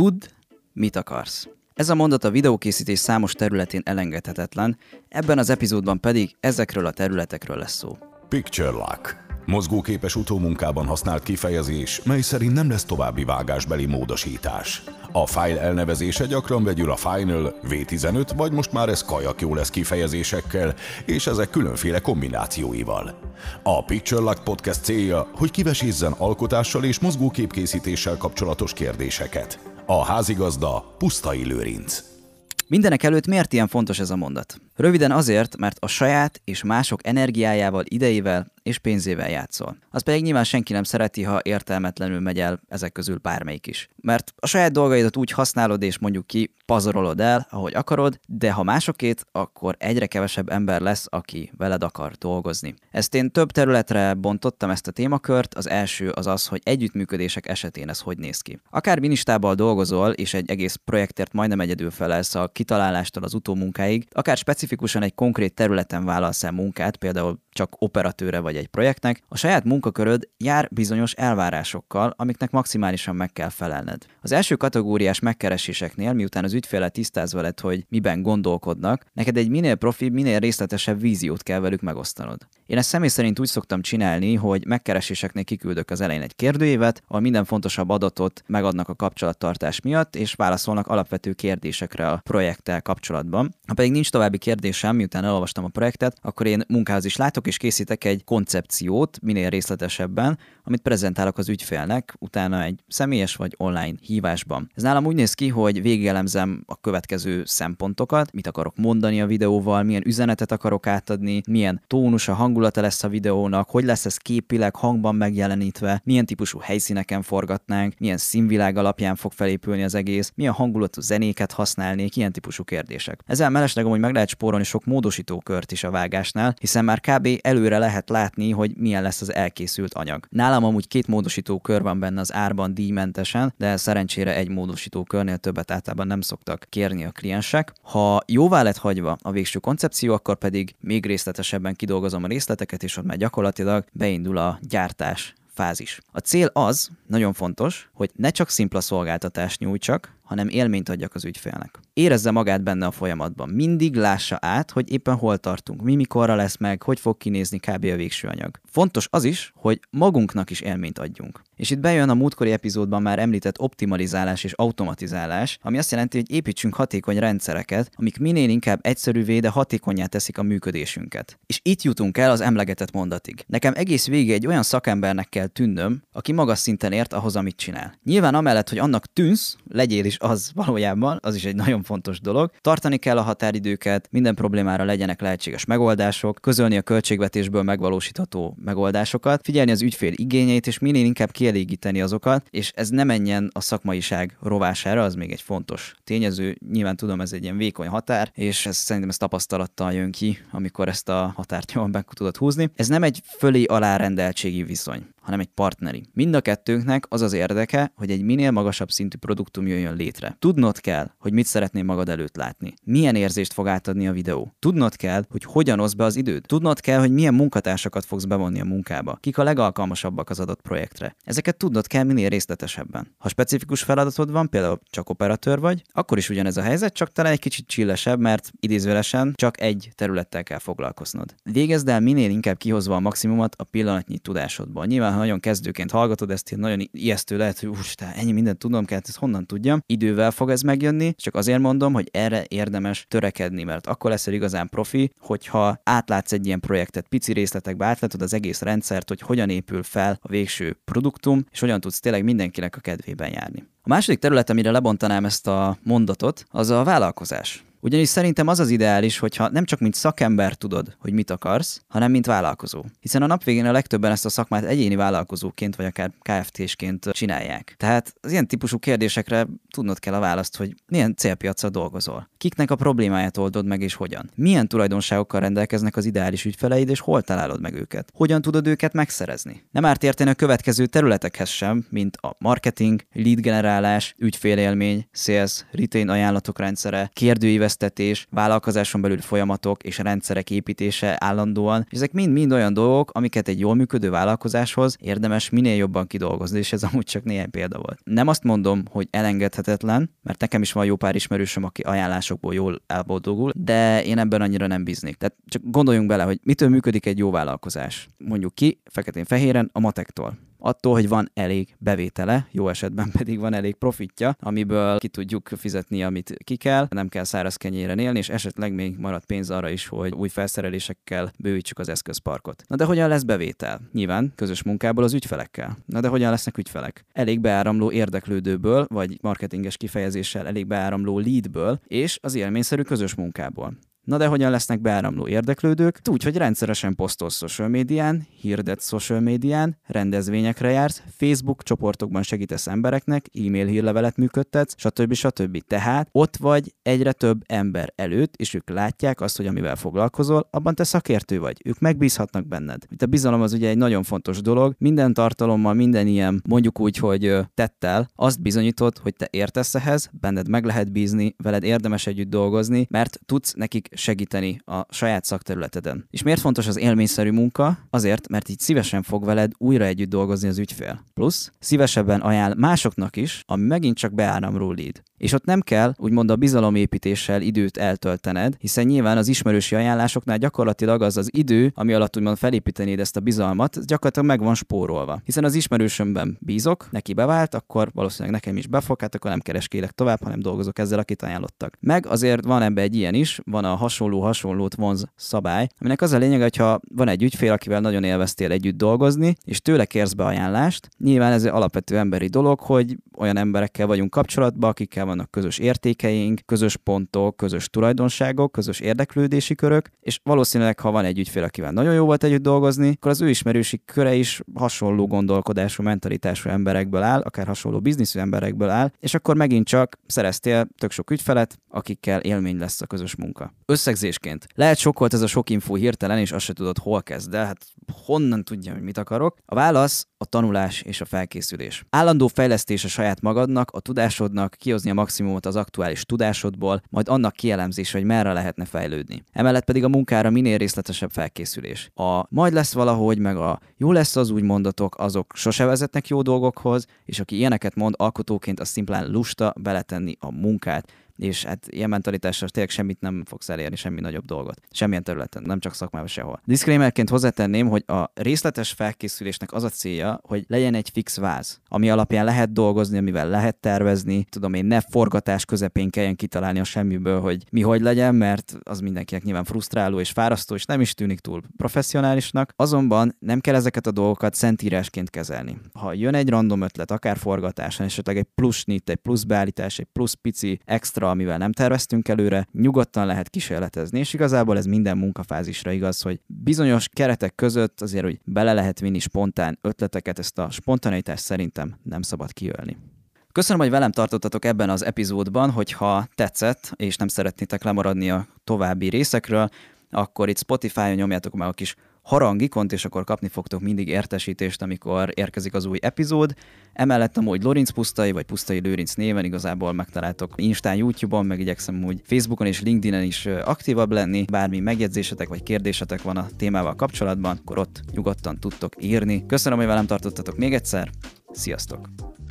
Tudd, mit akarsz. Ez a mondat a videókészítés számos területén elengedhetetlen, ebben az epizódban pedig ezekről a területekről lesz szó. Picture Lock. Mozgóképes utómunkában használt kifejezés, mely szerint nem lesz további vágásbeli módosítás. A file elnevezése gyakran vegyül a Final, V15 vagy most már ez kajakjó lesz kifejezésekkel, és ezek különféle kombinációival. A Picture Lock Podcast célja, hogy kivesézzen alkotással és mozgóképkészítéssel kapcsolatos kérdéseket. A házigazda Pusztai Lőrinc. Mindenek előtt miért ilyen fontos ez a mondat? Röviden azért, mert a saját és mások energiájával, idejével és pénzével játszol. Az pedig nyilván senki nem szereti, ha értelmetlenül megy el ezek közül bármelyik is. Mert a saját dolgaidat úgy használod és mondjuk ki, pazarolod el, ahogy akarod, de ha másokét, akkor egyre kevesebb ember lesz, aki veled akar dolgozni. Ezt én több területre bontottam ezt a témakört, az első az az, hogy együttműködések esetén ez hogy néz ki. Akár ministával dolgozol, és egy egész projektért majdnem egyedül felelsz a kitalálástól az utómunkáig, akár specifikusan egy konkrét területen vállalsz el munkát, például csak operatőre vagy egy projektnek, a saját munkaköröd jár bizonyos elvárásokkal, amiknek maximálisan meg kell felelned. Az első kategóriás megkereséseknél, miután az ügyféllel tisztáz veled, hogy miben gondolkodnak, neked egy minél profibb, minél részletesebb víziót kell velük megosztanod. Én ezt személy szerint úgy szoktam csinálni, hogy megkereséseknél kiküldök az elején egy kérdőívet, ahol minden fontosabb adatot megadnak a kapcsolattartás miatt, és válaszolnak alapvető kérdésekre a projekttel kapcsolatban. Ha pedig nincs további kérdésem, miután elolvastam a projektet, akkor én munkához is látok és készítek egy koncepciót minél részletesebben, amit prezentálok az ügyfélnek, utána egy személyes vagy online hívásban. Ez nálam úgy néz ki, hogy végigelemzem a következő szempontokat, mit akarok mondani a videóval, milyen üzenetet akarok átadni, milyen tónus, a hangulata lesz a videónak, hogy lesz ez képileg, hangban megjelenítve, milyen típusú helyszíneken forgatnánk, milyen színvilág alapján fog felépülni az egész, milyen hangulatú zenéket használnék, ilyen típusú kérdések. Ezzel mellesleg amúgy meg lehet spórolni sok módosítókört is a vágásnál, hiszen már kb. Előre lehet látni, hogy milyen lesz az elkészült anyag. Nálam amúgy 2 módosítókör van benne az árban díjmentesen, de szerencsére egy módosítókörnél többet általában nem szoktak kérni a kliensek. Ha jóvá lett hagyva a végső koncepció, akkor pedig még részletesebben kidolgozom a részleteket, és ott már gyakorlatilag beindul a gyártás fázis. A cél az, nagyon fontos, hogy ne csak szimpla szolgáltatást nyújtsak, hanem élményt adjak az ügyfélnek. Érezze magát benne a folyamatban. Mindig lássa át, hogy éppen hol tartunk, mi mikorra lesz meg, hogy fog kinézni kb. A végső anyag. Fontos az is, hogy magunknak is élményt adjunk. És itt bejön a múltkori epizódban már említett optimalizálás és automatizálás, ami azt jelenti, hogy építsünk hatékony rendszereket, amik minél inkább egyszerűvé, de hatékonnyá teszik a működésünket. És itt jutunk el az emlegetett mondatig. Nekem egész végig egy olyan szakembernek kell tűnnöm, aki magas szinten ért ahhoz, amit csinál. Nyilván amellett, hogy annak tűnsz, legyél is az valójában, az is egy nagyon fontos dolog. Tartani kell a határidőket, minden problémára legyenek lehetséges megoldások, közölni a költségvetésből megvalósítható megoldásokat, figyelni az ügyfél igényeit, és minél inkább kielégíteni azokat, és ez ne menjen a szakmaiság rovására, az még egy fontos tényező. Nyilván tudom, ez egy ilyen vékony határ, és ez szerintem ez tapasztalattal jön ki, amikor ezt a határt jól meg tudod húzni. Ez nem egy fölé alárendeltségi viszony, hanem egy partneri. Mind a kettőnknek az az érdeke, hogy egy minél magasabb szintű produktum jöjjön létre. Tudnod kell, hogy mit szeretnél magad előtt látni. Milyen érzést fog átadni a videó. Tudnod kell, hogy hogyan oszd be az időt. Tudnod kell, hogy milyen munkatársakat fogsz bevonni a munkába. Kik a legalkalmasabbak az adott projektre. Ezeket tudnod kell minél részletesebben. Ha specifikus feladatod van, például csak operatőr vagy, akkor is ugyanez a helyzet, csak talán egy kicsit chillesebb, mert idézőjelesen csak egy területtel kell foglalkoznod. Végezd el minél inkább kihozva a maximumot a pillanatnyi tudásodból. Nyilván, ha nagyon kezdőként hallgatod ezt, én nagyon ijesztő lehet, hogy ennyi mindent tudnom kell, ezt honnan tudjam. Idővel fog ez megjönni, csak azért mondom, hogy erre érdemes törekedni, mert akkor leszel igazán profi, hogyha átlátsz egy ilyen projektet, pici részletekbe átlátod az egész rendszert, hogy hogyan épül fel a végső produktum, és hogyan tudsz tényleg mindenkinek a kedvében járni. A második terület, amire lebontanám ezt a mondatot, az a vállalkozás. Ugyanis szerintem az az ideális, hogyha nem csak mint szakember tudod, hogy mit akarsz, hanem mint vállalkozó. Hiszen a nap végén a legtöbben ezt a szakmát egyéni vállalkozóként, vagy akár KFT-sként csinálják. Tehát az ilyen típusú kérdésekre tudnod kell a választ, hogy milyen célpiacra dolgozol. Kiknek a problémáját oldod meg és hogyan? Milyen tulajdonságokkal rendelkeznek az ideális ügyfeleid és hol találod meg őket? Hogyan tudod őket megszerezni? Nem árt érteni a következő területekhez sem, mint a marketing, lead generálás, ügyfélélmény, sales, retain ajánlatok rendszere, kérdőívesztetés, vállalkozáson belül folyamatok és rendszerek építése állandóan. Ezek mind-mind olyan dolgok, amiket egy jól működő vállalkozáshoz érdemes minél jobban kidolgozni, és ez amúgy csak néhány példa volt. Nem azt mondom, hogy elengedhetetlen, mert nekem is van jó pár ismerősöm, aki ajánlásokból jól elboldogul, de én ebben annyira nem bíznék. Tehát csak gondoljunk bele, hogy mitől működik egy jó vállalkozás. Mondjuk ki, feketén-fehéren, a matektól. Attól, hogy van elég bevétele, jó esetben pedig van elég profitja, amiből ki tudjuk fizetni, amit ki kell, nem kell száraz kenyéren élni, és esetleg még marad pénz arra is, hogy új felszerelésekkel bővítsük az eszközparkot. Na de hogyan lesz bevétel? Nyilván közös munkából az ügyfelekkel. Na de hogyan lesznek ügyfelek? Elég beáramló érdeklődőből, vagy marketinges kifejezéssel elég beáramló leadből, és az élményszerű közös munkából. Na de hogyan lesznek beáramló érdeklődők? Úgy, hogy rendszeresen posztolsz social médián, hirdetsz social médián, rendezvényekre jársz, Facebook csoportokban segítesz embereknek, e-mail hírlevelet működtetsz, stb. Stb. Tehát ott vagy egyre több ember előtt, és ők látják azt, hogy amivel foglalkozol, abban te szakértő vagy, ők megbízhatnak benned. Itt a bizalom az ugye egy nagyon fontos dolog, minden tartalommal, minden ilyen, mondjuk úgy, hogy tettel, azt bizonyítod, hogy te értesz ehhez, benned meg lehet bízni, veled érdemes együtt dolgozni, mert tudsz nekik segíteni a saját szakterületeden. És miért fontos az élményszerű munka? Azért, mert így szívesen fog veled újra együtt dolgozni az ügyfél. Plusz szívesebben ajánl másoknak is, ami megint csak beáramló lead. És ott nem kell, úgymond a bizalomépítéssel időt eltöltened, hiszen nyilván az ismerősi ajánlásoknál gyakorlatilag az az idő, ami alatt úgymond felépítenéd ezt a bizalmat, gyakorlatilag meg van spórolva. Hiszen az ismerősömben bízok, neki bevált, akkor valószínűleg nekem is befog, hát akkor nem kereskélek tovább, hanem dolgozok ezzel, akit ajánlottak. Meg azért van ebbe egy ilyen is, van a hasonló-hasonlót vonz szabály, aminek az a lényeg, hogy ha van egy ügyfél, akivel nagyon élveztél együtt dolgozni, és tőle kérsz be ajánlást, nyilván ez egy alapvető emberi dolog, hogy olyan emberekkel vagyunk kapcsolatban, akikkel vannak közös értékeink, közös pontok, közös tulajdonságok, közös érdeklődési körök, és valószínűleg, ha van egy ügyfél, akivel nagyon jó volt együtt dolgozni, akkor az ő ismerősi köre is hasonló gondolkodású, mentalitású emberekből áll, akár hasonló bizniszű emberekből áll, és akkor megint csak szereztél tök sok ügyfelet, akikkel élmény lesz a közös munka. Összegzésként. Lehet sok volt ez a sok infó hirtelen, és azt se tudod, hol kezd, de hát honnan tudja, hogy mit akarok? A válasz a tanulás és a felkészülés. Állandó fejlesztés a saját magadnak, a tudásodnak, kihozni a maximumot az aktuális tudásodból, majd annak kielemzése, hogy merre lehetne fejlődni. Emellett pedig a munkára minél részletesebb felkészülés. A majd lesz valahogy, meg a jó lesz az úgy mondatok, azok sose vezetnek jó dolgokhoz, és aki ilyeneket mond, alkotóként az szimplán lusta beletenni a munkát. És hát ilyen mentalitással tényleg semmit nem fogsz elérni, semmi nagyobb dolgot. Semmilyen területen, nem csak szakmában, sehol. Disclaimerként hozzátenném, hogy a részletes felkészülésnek az a célja, hogy legyen egy fix váz, ami alapján lehet dolgozni, amivel lehet tervezni. Tudom én, ne forgatás közepén kelljen kitalálni a semmiből, hogy mi hogy legyen, mert az mindenkinek nyilván frusztráló és fárasztó, és nem is tűnik túl professzionálisnak. Azonban nem kell ezeket a dolgokat szentírásként kezelni. Ha jön egy random ötlet, akár forgatáson, esetleg egy plusz nyit, egy plusz beállítás, egy plusz pici extra, amivel nem terveztünk előre, nyugodtan lehet kísérletezni, és igazából ez minden munkafázisra igaz, hogy bizonyos keretek között azért, hogy bele lehet vinni spontán ötleteket, ezt a spontanitást szerintem nem szabad kiölni. Köszönöm, hogy velem tartottatok ebben az epizódban, hogyha tetszett, és nem szeretnétek lemaradni a további részekről, akkor itt Spotify-on nyomjátok meg a kis harangikont, és akkor kapni fogtok mindig értesítést, amikor érkezik az új epizód. Emellett amúgy Lőrinc Pusztai, vagy Pusztai Lőrinc néven igazából megtaláltok Instán, YouTube-on, meg igyekszem úgy Facebookon és LinkedIn-en is aktívabb lenni. Bármi megjegyzésetek vagy kérdésetek van a témával kapcsolatban, akkor ott nyugodtan tudtok írni. Köszönöm, hogy velem tartottatok még egyszer. Sziasztok!